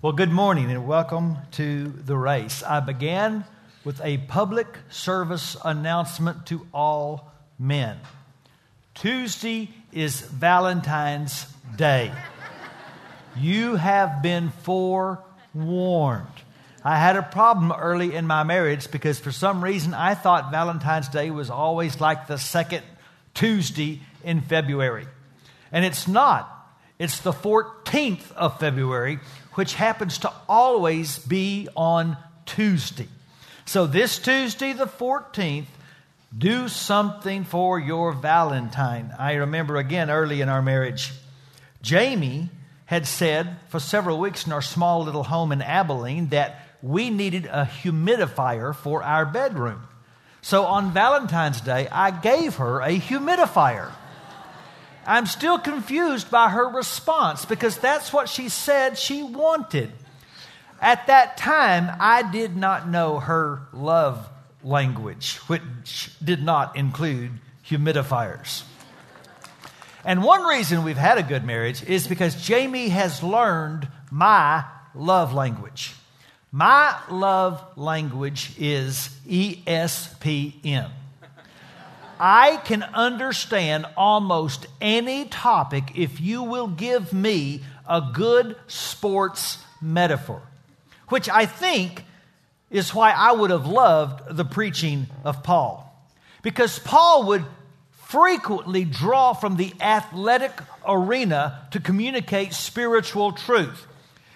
Well, good morning and welcome to the race. I began with a public service announcement to all men. Tuesday is Valentine's Day. You have been forewarned. I had a problem early in my marriage because for some reason I thought Valentine's Day was always like the second Tuesday in February. And it's not. It's the 14th of February, which happens to always be on Tuesday. So this Tuesday, the 14th, do something for your Valentine. I remember again early in our marriage, Jamie had said for several weeks in our small little home in Abilene that we needed a humidifier for our bedroom. So on Valentine's Day, I gave her a humidifier. I'm still confused by her response because that's what she said she wanted. At that time, I did not know her love language, which did not include humidifiers. And one reason we've had a good marriage is because Jamie has learned my love language. My love language is ESPN. I can understand almost any topic if you will give me a good sports metaphor, which I think is why I would have loved the preaching of Paul. Because Paul would frequently draw from the athletic arena to communicate spiritual truth.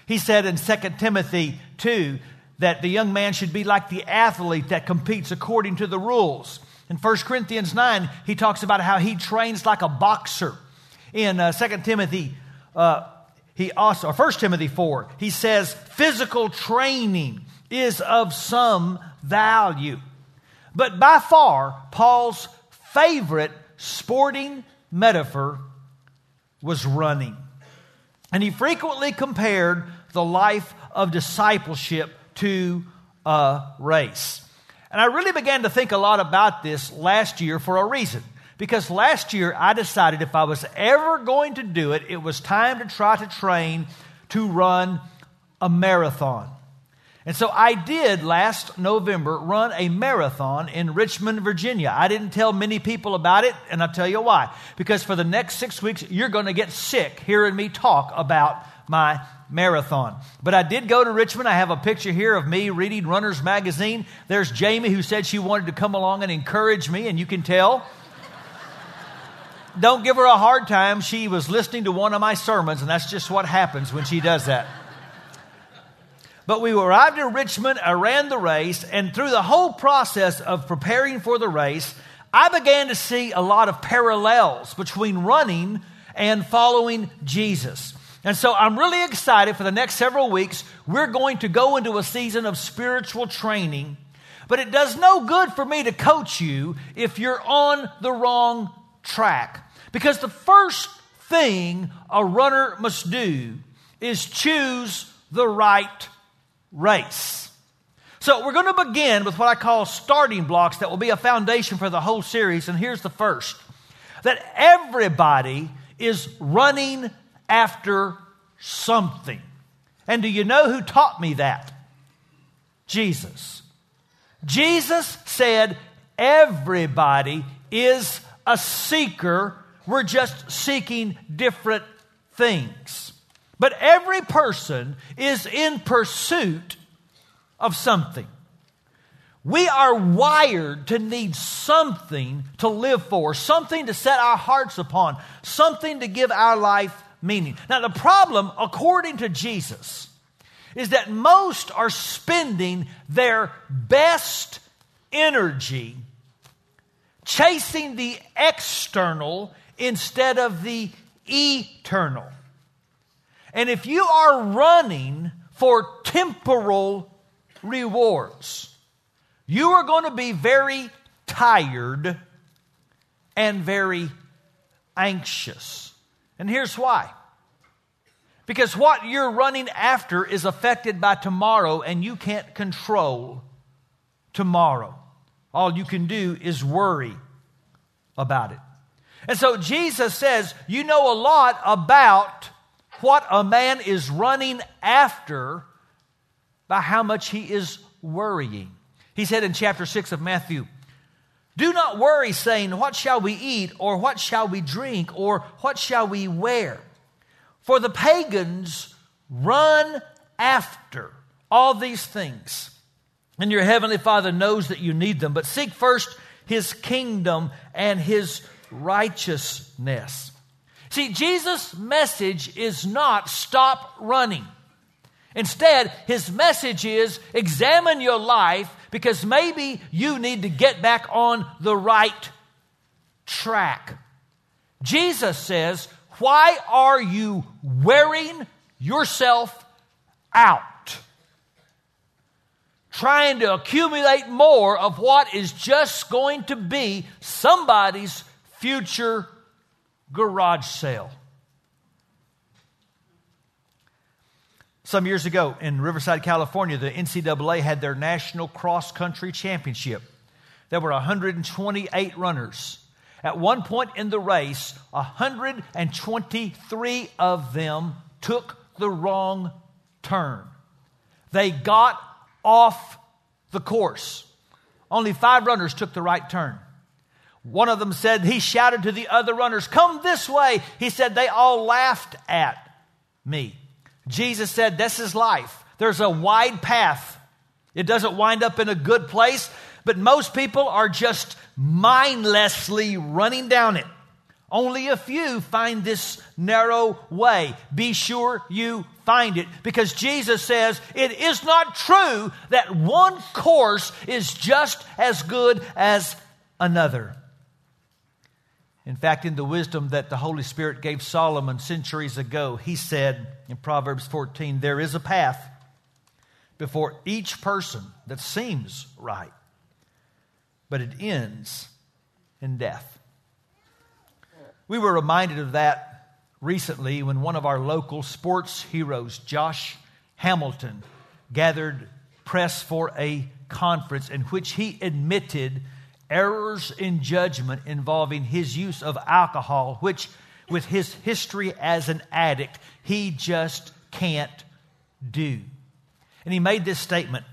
He said in 2 Timothy 2 that the young man should be like the athlete that competes according to the rules. In 1 Corinthians 9, he talks about how he trains like a boxer. In 1 Timothy 4, he says, physical training is of some value. But by far, Paul's favorite sporting metaphor was running. And he frequently compared the life of discipleship to a race. And I really began to think a lot about this last year for a reason. Because last year I decided if I was ever going to do it, it was time to try to train to run a marathon. And so I did last November run a marathon in Richmond, Virginia. I didn't tell many people about it, and I'll tell you why. Because for the next 6 weeks, you're going to get sick hearing me talk about my marathon. But I did go to Richmond. I have a picture here of me reading Runner's Magazine. There's Jamie, who said she wanted to come along and encourage me, and you can tell. Don't give her a hard time. She was listening to one of my sermons, and that's just what happens when she does that. But we arrived in Richmond, I ran the race, and through the whole process of preparing for the race, I began to see a lot of parallels between running and following Jesus. And so I'm really excited for the next several weeks. We're going to go into a season of spiritual training, but it does no good for me to coach you if you're on the wrong track. Because the first thing a runner must do is choose the right race. So we're going to begin with what I call starting blocks that will be a foundation for the whole series. And here's the first, that everybody is running after something. And do you know who taught me that? Jesus. Jesus said, everybody is a seeker. We're just seeking different things. But every person is in pursuit of something. We are wired to need something to live for, something to set our hearts upon, something to give our life meaning. Now, the problem, according to Jesus, is that most are spending their best energy chasing the external instead of the eternal. And if you are running for temporal rewards, you are going to be very tired and very anxious. And here's why. Because what you're running after is affected by tomorrow, and you can't control tomorrow. All you can do is worry about it. And so Jesus says, you know a lot about what a man is running after by how much he is worrying. He said in chapter 6 of Matthew, "Do not worry, saying, 'What shall we eat?' or 'What shall we drink?' or 'What shall we wear?' For the pagans run after all these things, and your heavenly Father knows that you need them. But seek first His kingdom and His righteousness." See, Jesus' message is not stop running. Instead, His message is examine your life, because maybe you need to get back on the right track. Jesus says, why are you wearing yourself out? Trying to accumulate more of what is just going to be somebody's future garage sale. Some years ago in Riverside, California, the NCAA had their national cross-country championship. There were 128 runners. At one point in the race, 123 of them took the wrong turn. They got off the course. Only 5 runners took the right turn. One of them said, he shouted to the other runners, "Come this way." He said, "They all laughed at me." Jesus said, this is life. There's a wide path. It doesn't wind up in a good place, but most people are just mindlessly running down it. Only a few find this narrow way. Be sure you find it, because Jesus says it is not true that one course is just as good as another. In fact, in the wisdom that the Holy Spirit gave Solomon centuries ago, he said in Proverbs 14, "There is a path before each person that seems right, but it ends in death." We were reminded of that recently when one of our local sports heroes, Josh Hamilton, gathered press for a conference in which he admitted errors in judgment involving his use of alcohol, which, with his history as an addict, he just can't do. And he made this statement,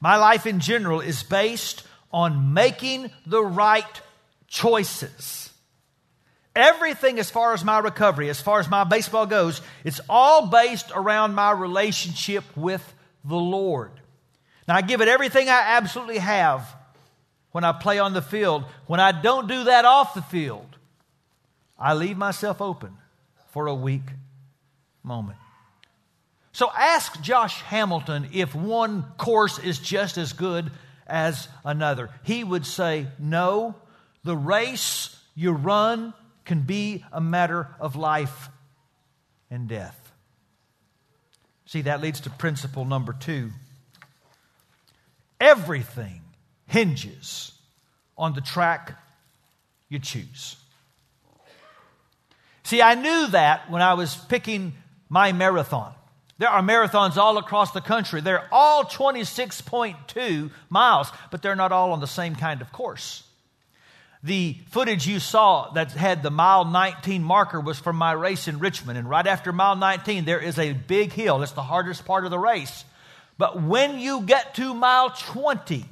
"My life in general is based on making the right choices. Everything as far as my recovery, as far as my baseball goes, it's all based around my relationship with the Lord. Now, I give it everything I absolutely have when I play on the field. When I don't do that off the field, I leave myself open for a weak moment." So ask Josh Hamilton if one course is just as good as another. He would say, no, the race you run can be a matter of life and death. See, that leads to principle number 2. Everything hinges on the track you choose. See, I knew that when I was picking my marathon. There are marathons all across the country. They're all 26.2 miles, but they're not all on the same kind of course. The footage you saw that had the mile 19 marker was from my race in Richmond. And right after mile 19, there is a big hill. It's the hardest part of the race. But when you get to mile 20,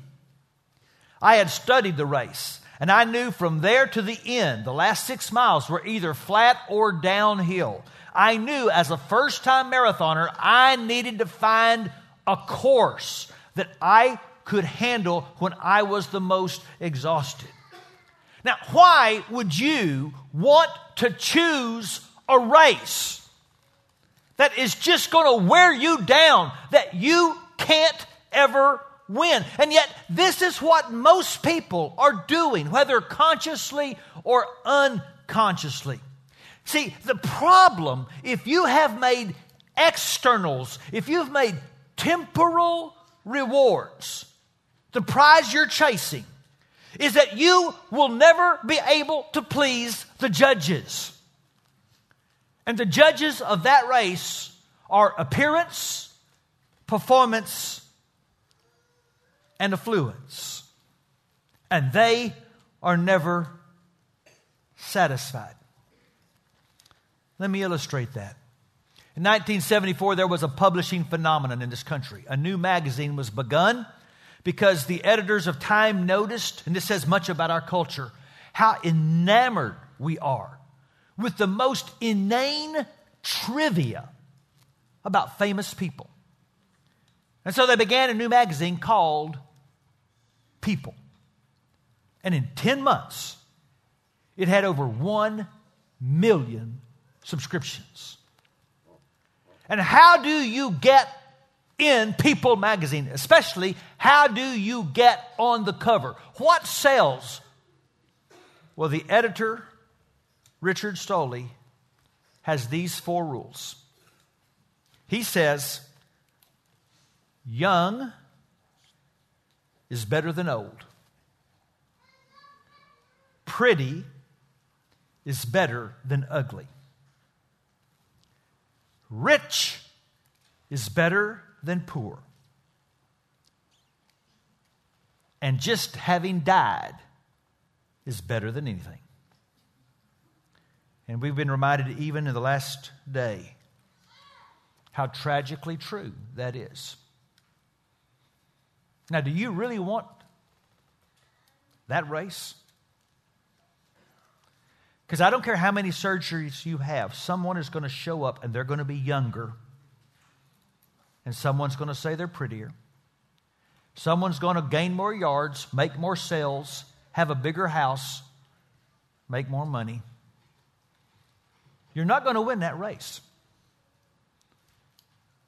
I had studied the race. And I knew from there to the end, the last 6 miles were either flat or downhill. I knew as a first-time marathoner, I needed to find a course that I could handle when I was the most exhausted. Now, why would you want to choose a race that is just going to wear you down, that you can't ever win? And yet, this is what most people are doing, whether consciously or unconsciously. See, the problem, if you have made externals, if you've made temporal rewards, the prize you're chasing, is that you will never be able to please the judges. And the judges of that race are appearance, performance, and affluence. And they are never satisfied. Let me illustrate that. In 1974, there was a publishing phenomenon in this country. A new magazine was begun because the editors of Time noticed, and this says much about our culture, how enamored we are with the most inane trivia about famous people. And so they began a new magazine called People. And in 10 months, it had over 1 million subscriptions. And how do you get in People magazine? Especially, how do you get on the cover? What sells? Well, the editor, Richard Stolle, has these 4 rules. He says, young is better than old. Pretty is better than ugly. Rich is better than poor. And just having died is better than anything. And we've been reminded even in the last day how tragically true that is. Now, do you really want that race? Because I don't care how many surgeries you have, someone is going to show up and they're going to be younger. And someone's going to say they're prettier. Someone's going to gain more yards, make more sales, have a bigger house, make more money. You're not going to win that race.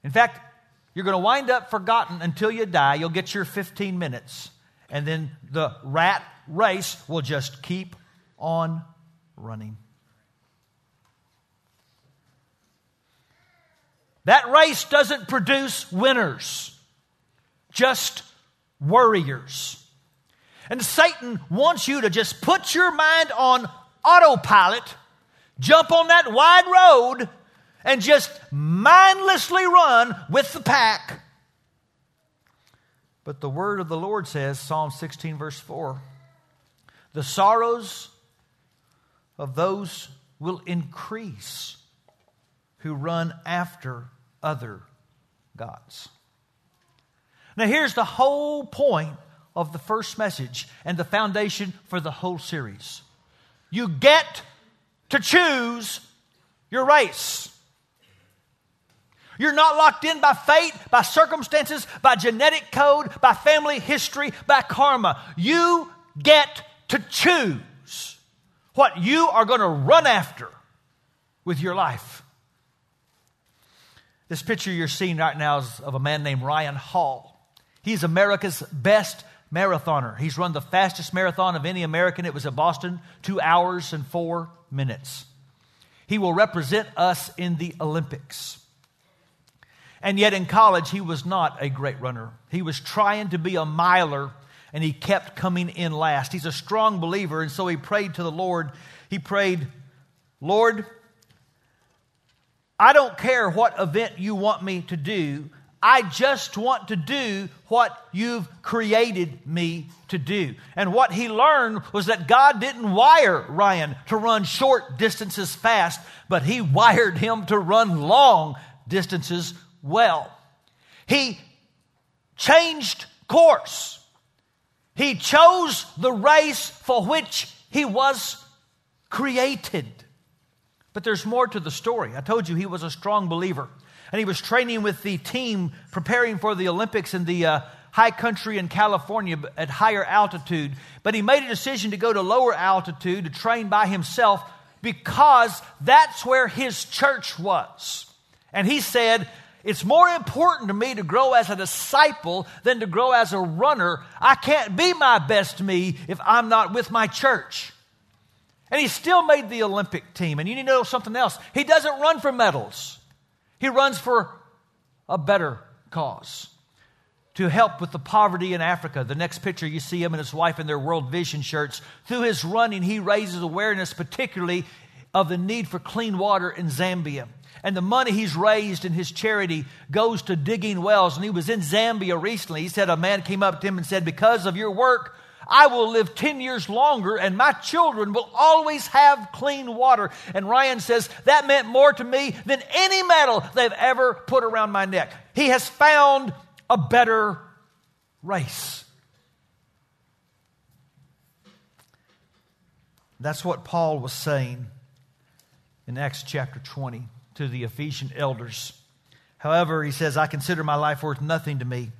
In fact, you're going to wind up forgotten until you die. You'll get your 15 minutes. And then the rat race will just keep on running. That race doesn't produce winners, just worriers. And Satan wants you to just put your mind on autopilot, jump on that wide road, and just mindlessly run with the pack. But the word of the Lord says, Psalm 16, verse 4, the sorrows of those will increase who run after other gods. Now here's the whole point of the first message and the foundation for the whole series. You get to choose your race. You're not locked in by fate, by circumstances, by genetic code, by family history, by karma. You get to choose what you are going to run after with your life. This picture you're seeing right now is of a man named Ryan Hall. He's America's best marathoner. He's run the fastest marathon of any American. It was at Boston, 2 hours and 4 minutes. He will represent us in the Olympics. And yet in college, he was not a great runner. He was trying to be a miler, and he kept coming in last. He's a strong believer, and so he prayed to the Lord. He prayed, Lord, I don't care what event you want me to do. I just want to do what you've created me to do. And what he learned was that God didn't wire Ryan to run short distances fast, but he wired him to run long distances well. He changed course. He chose the race for which he was created. But there's more to the story. I told you he was a strong believer. And he was training with the team preparing for the Olympics in the high country in California at higher altitude. But he made a decision to go to lower altitude to train by himself because that's where his church was. And he said, it's more important to me to grow as a disciple than to grow as a runner. I can't be my best me if I'm not with my church. And he still made the Olympic team. And you need to know something else. He doesn't run for medals. He runs for a better cause, to help with the poverty in Africa. The next picture, you see him and his wife in their World Vision shirts. Through his running, he raises awareness particularly of the need for clean water in Zambia. And the money he's raised in his charity goes to digging wells. And he was in Zambia recently. He said a man came up to him and said, because of your work, I will live 10 years longer, and my children will always have clean water. And Ryan says, that meant more to me than any medal they've ever put around my neck. He has found a better race. That's what Paul was saying in Acts chapter 20 to the Ephesian elders. However, he says, I consider my life worth nothing to me,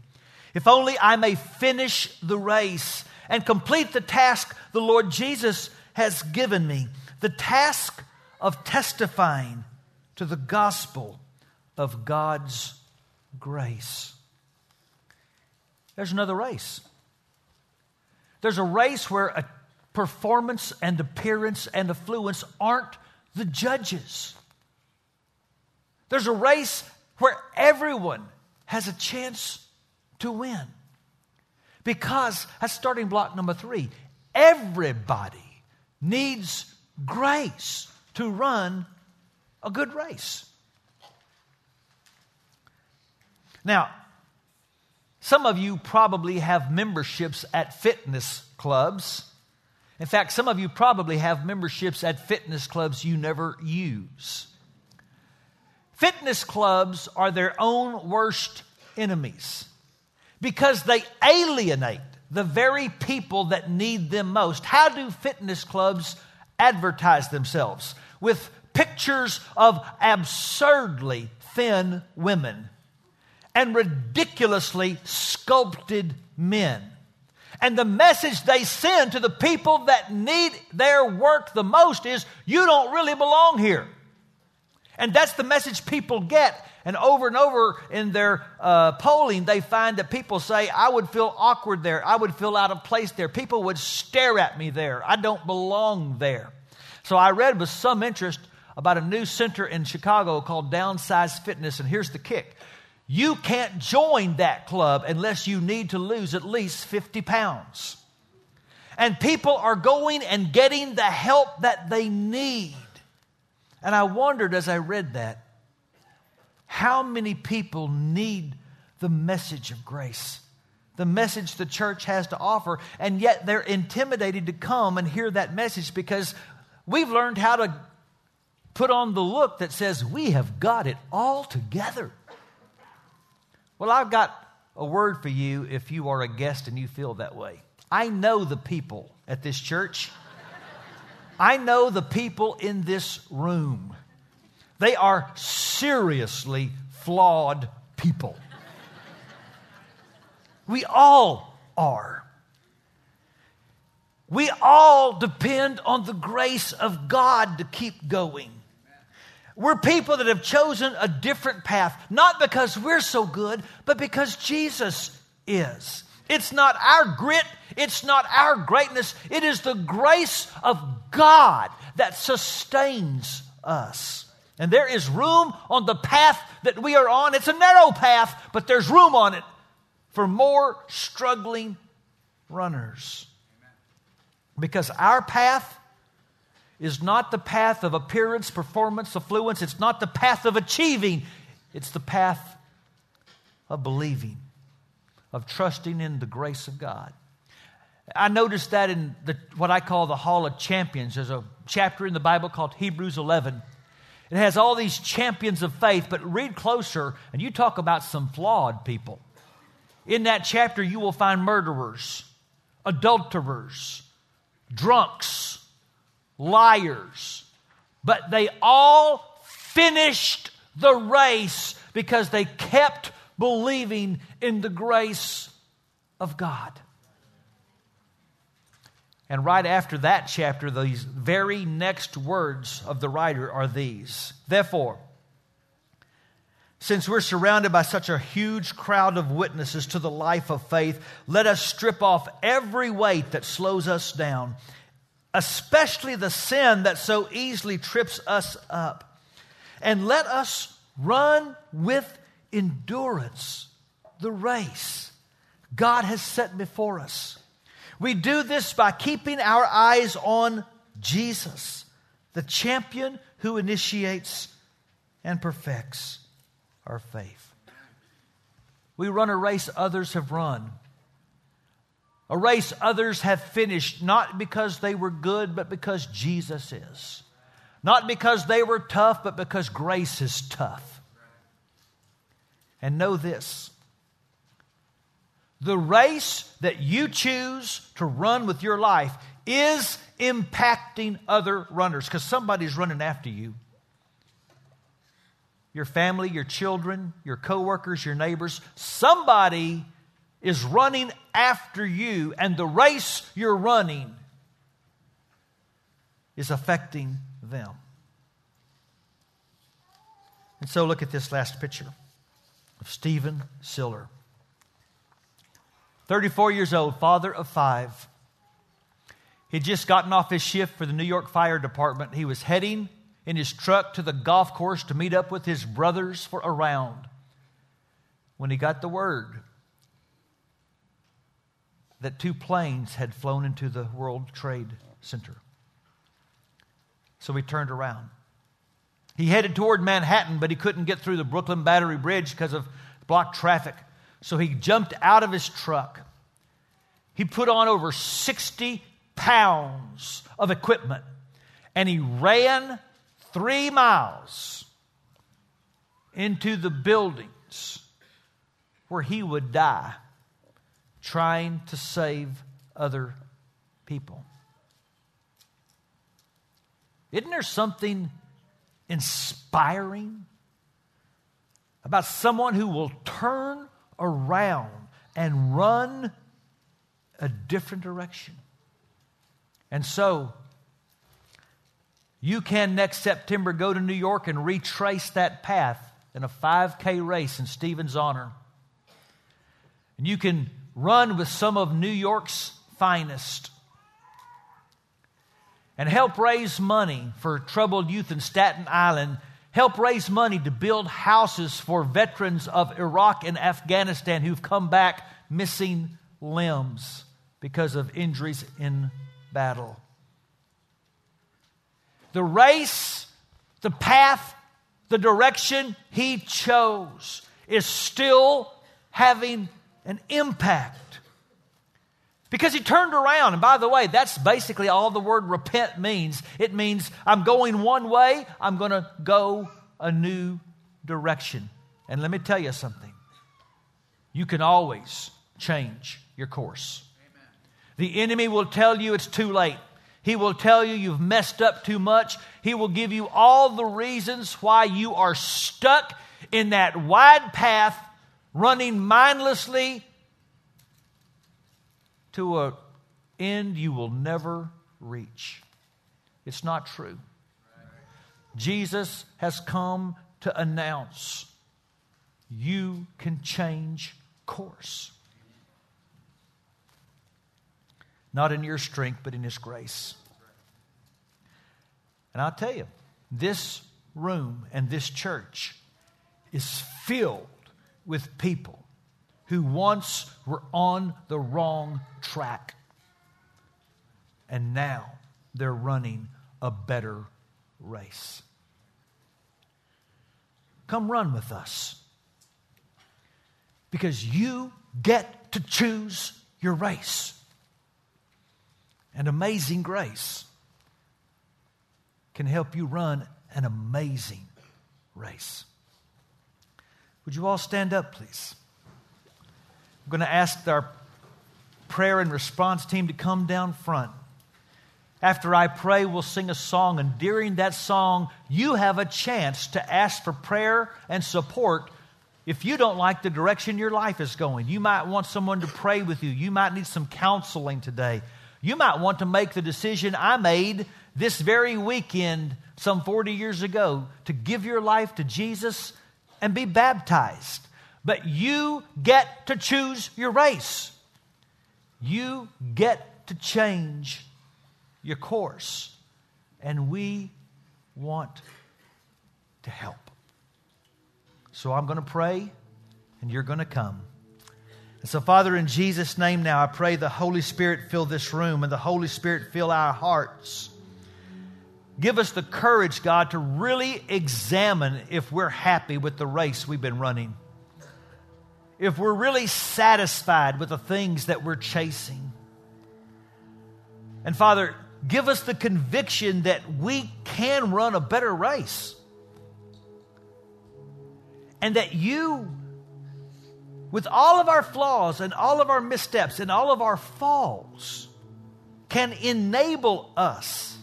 if only I may finish the race and complete the task the Lord Jesus has given me, the task of testifying to the gospel of God's grace. There's another race. There's a race where a performance and appearance and affluence aren't the judges. There's a race where everyone has a chance to win. Because that's starting block number 3. Everybody needs grace to run a good race. Now, some of you probably have memberships at fitness clubs. In fact, some of you probably have memberships at fitness clubs you never use. Fitness clubs are their own worst enemies because they alienate the very people that need them most. How do fitness clubs advertise themselves? With pictures of absurdly thin women and ridiculously sculpted men. And the message they send to the people that need their work the most is, you don't really belong here. And that's the message people get. And over in their polling, they find that people say, I would feel awkward there. I would feel out of place there. People would stare at me there. I don't belong there. So I read with some interest about a new center in Chicago called Downsized Fitness. And here's the kick. You can't join that club unless you need to lose at least 50 pounds. And people are going and getting the help that they need. And I wondered as I read that, how many people need the message of grace, the message the church has to offer, and yet they're intimidated to come and hear that message because we've learned how to put on the look that says we have got it all together. Well, I've got a word for you if you are a guest and you feel that way. I know the people at this church. I know the people in this room. They are seriously flawed people. We all are. We all depend on the grace of God to keep going. We're people that have chosen a different path, not because we're so good, but because Jesus is. It's not our grit. It's not our greatness. It is the grace of God that sustains us. And there is room on the path that we are on. It's a narrow path, but there's room on it for more struggling runners. Because our path is not the path of appearance, performance, affluence. It's not the path of achieving. It's the path of believing, of trusting in the grace of God. I noticed that in what I call the Hall of Champions. There's a chapter in the Bible called Hebrews 11. It has all these champions of faith, but read closer, and you talk about some flawed people. In that chapter, you will find murderers, adulterers, drunks, liars, but they all finished the race because they kept believing in the grace of God. And right after that chapter, these very next words of the writer are these. Therefore, since we're surrounded by such a huge crowd of witnesses to the life of faith, let us strip off every weight that slows us down, especially the sin that so easily trips us up. And let us run with endurance the race God has set before us. We do this by keeping our eyes on Jesus, the champion who initiates and perfects our faith. We run a race others have run. A race others have finished, not because they were good, but because Jesus is. Not because they were tough, but because grace is tough. And know this. The race that you choose to run with your life is impacting other runners, because somebody's running after you. Your family, your children, your coworkers, your neighbors. Somebody is running after you, and the race you're running is affecting them. And so look at this last picture of Stephen Siller. 34 years old, father of 5. He'd just gotten off his shift for the New York Fire Department. He was heading in his truck to the golf course to meet up with his brothers for a round, when he got the word that 2 planes had flown into the World Trade Center. So he turned around. He headed toward Manhattan, but he couldn't get through the Brooklyn Battery Bridge because of blocked traffic. So he jumped out of his truck. He put on over 60 pounds of equipment, and he ran 3 miles into the buildings where he would die, trying to save other people. Isn't there something inspiring about someone who will turn around and run a different direction? And so, you can next September go to New York and retrace that path in a 5K race in Stephen's honor. And you can run with some of New York's finest and help raise money for troubled youth in Staten Island. Help raise money to build houses for veterans of Iraq and Afghanistan who've come back missing limbs because of injuries in battle. The race, the path, the direction he chose is still having an impact, because he turned around. And by the way, that's basically all the word repent means. It means I'm going one way, I'm going to go a new direction. And let me tell you something. You can always change your course. Amen. The enemy will tell you it's too late. He will tell you you've messed up too much. He will give you all the reasons why you are stuck in that wide path, running mindlessly to an end you will never reach. It's not true. Jesus has come to announce you can change course. Not in your strength, but in His grace. And I'll tell you, this room and this church is filled with people who once were on the wrong track, and now they're running a better race. Come run with us, because you get to choose your race. And amazing grace can help you run an amazing race. Would you all stand up, please? I'm going to ask our prayer and response team to come down front. After I pray, we'll sing a song, and during that song, you have a chance to ask for prayer and support if you don't like the direction your life is going. You might want someone to pray with you. You might need some counseling today. You might want to make the decision I made this very weekend some 40 years ago to give your life to Jesus and be baptized. But you get to choose your race. You get to change your course. And we want to help. So I'm going to pray, and you're going to come. And so, Father, in Jesus' name now, I pray the Holy Spirit fill this room and the Holy Spirit fill our hearts. Give us the courage, God, to really examine if we're happy with the race we've been running. If we're really satisfied with the things that we're chasing. And Father, give us the conviction that we can run a better race. And that you, with all of our flaws and all of our missteps and all of our falls, can enable us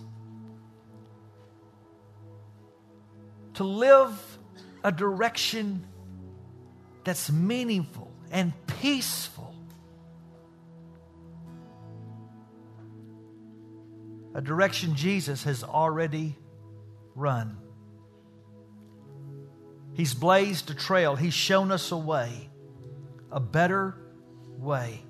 to live a direction that's meaningful and peaceful. A direction Jesus has already run. He's blazed a trail. He's shown us a way, a better way.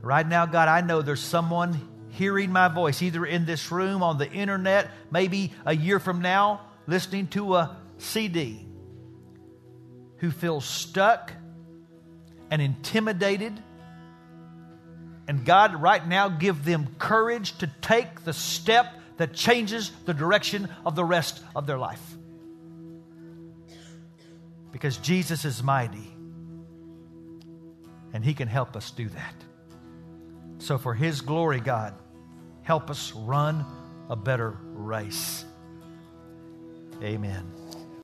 Right now, God, I know there's someone hearing my voice, either in this room, on the internet, maybe a year from now, listening to a CD, who feels stuck and intimidated. And God, right now, give them courage to take the step that changes the direction of the rest of their life. Because Jesus is mighty, and He can help us do that. So for His glory, God, help us run a better race. Amen.